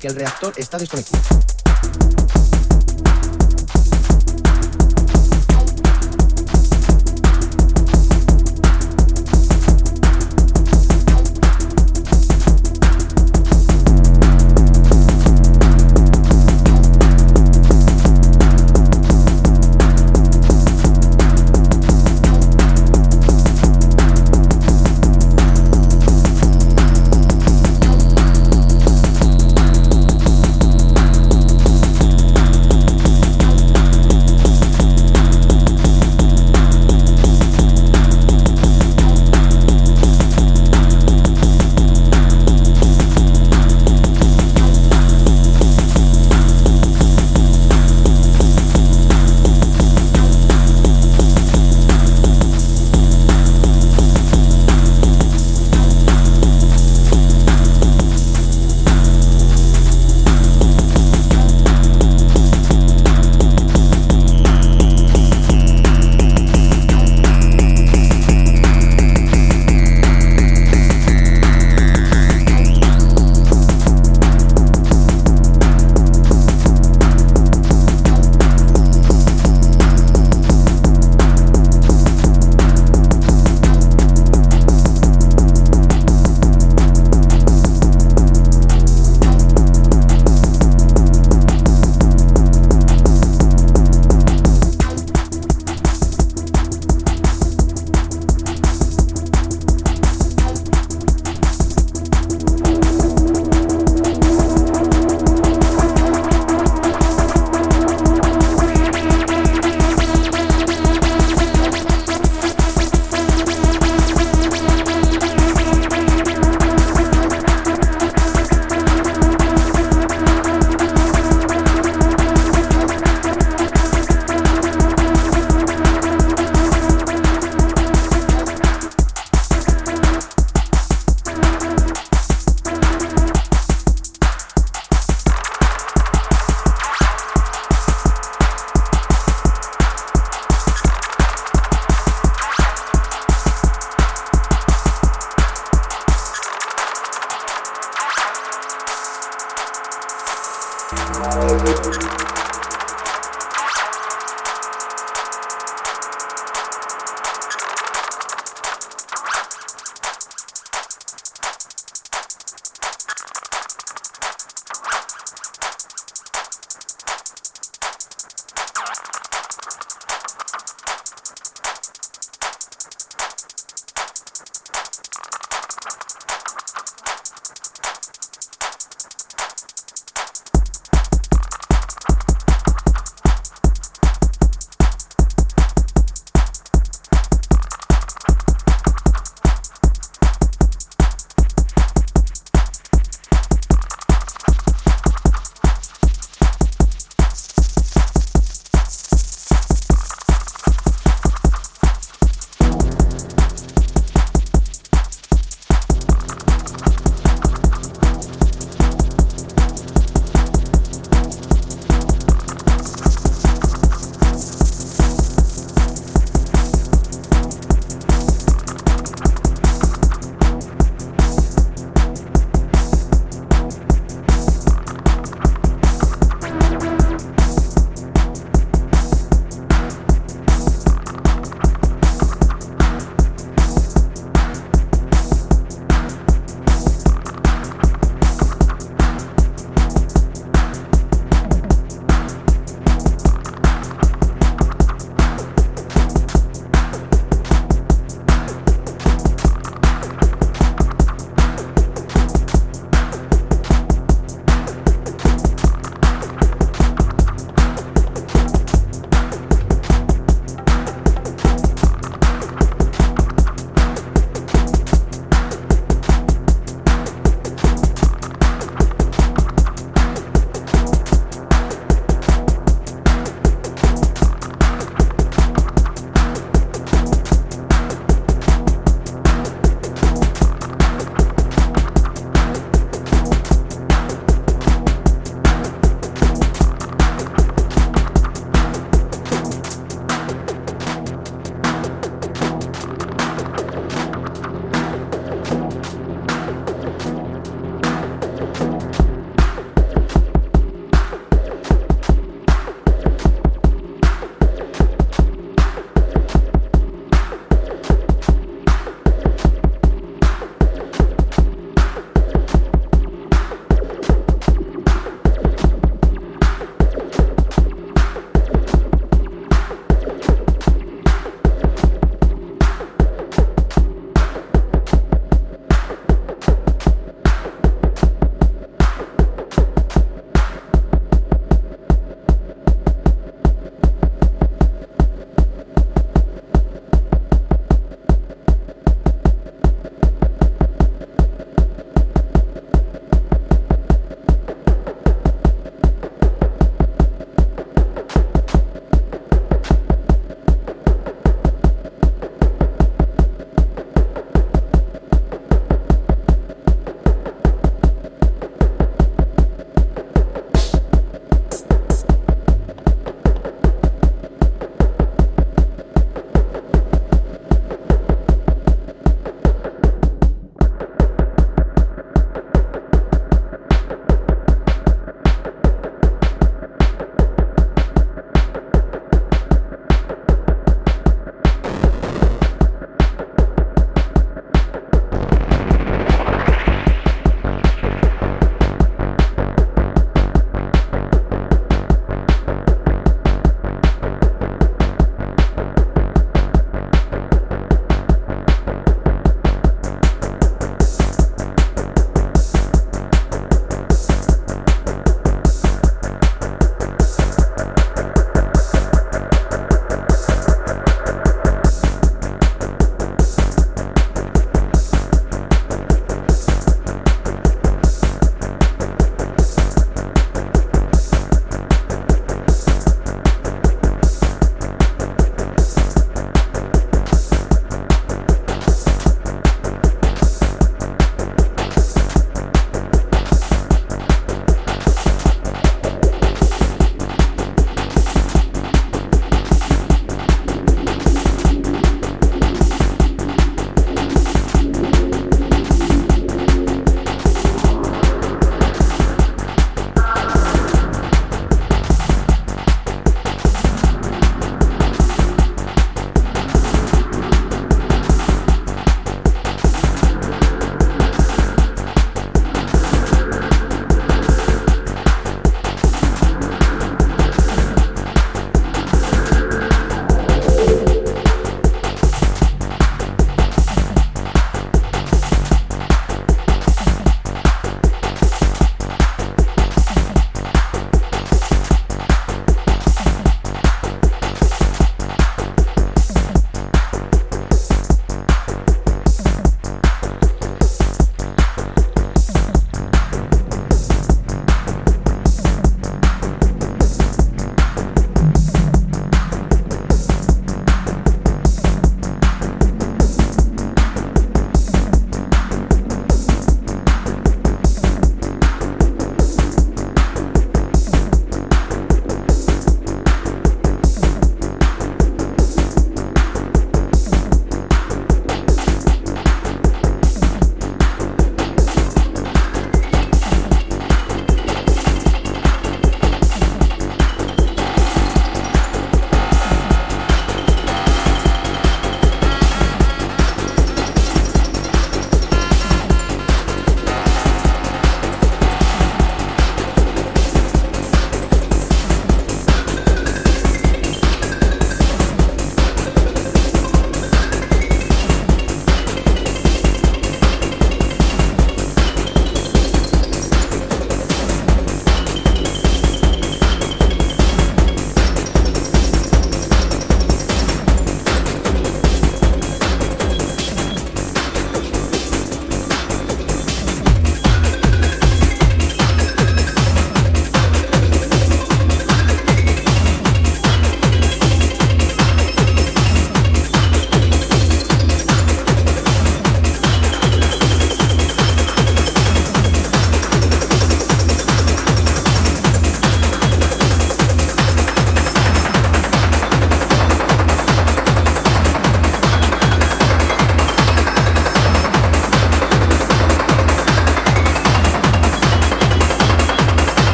que el reactor está desconectado.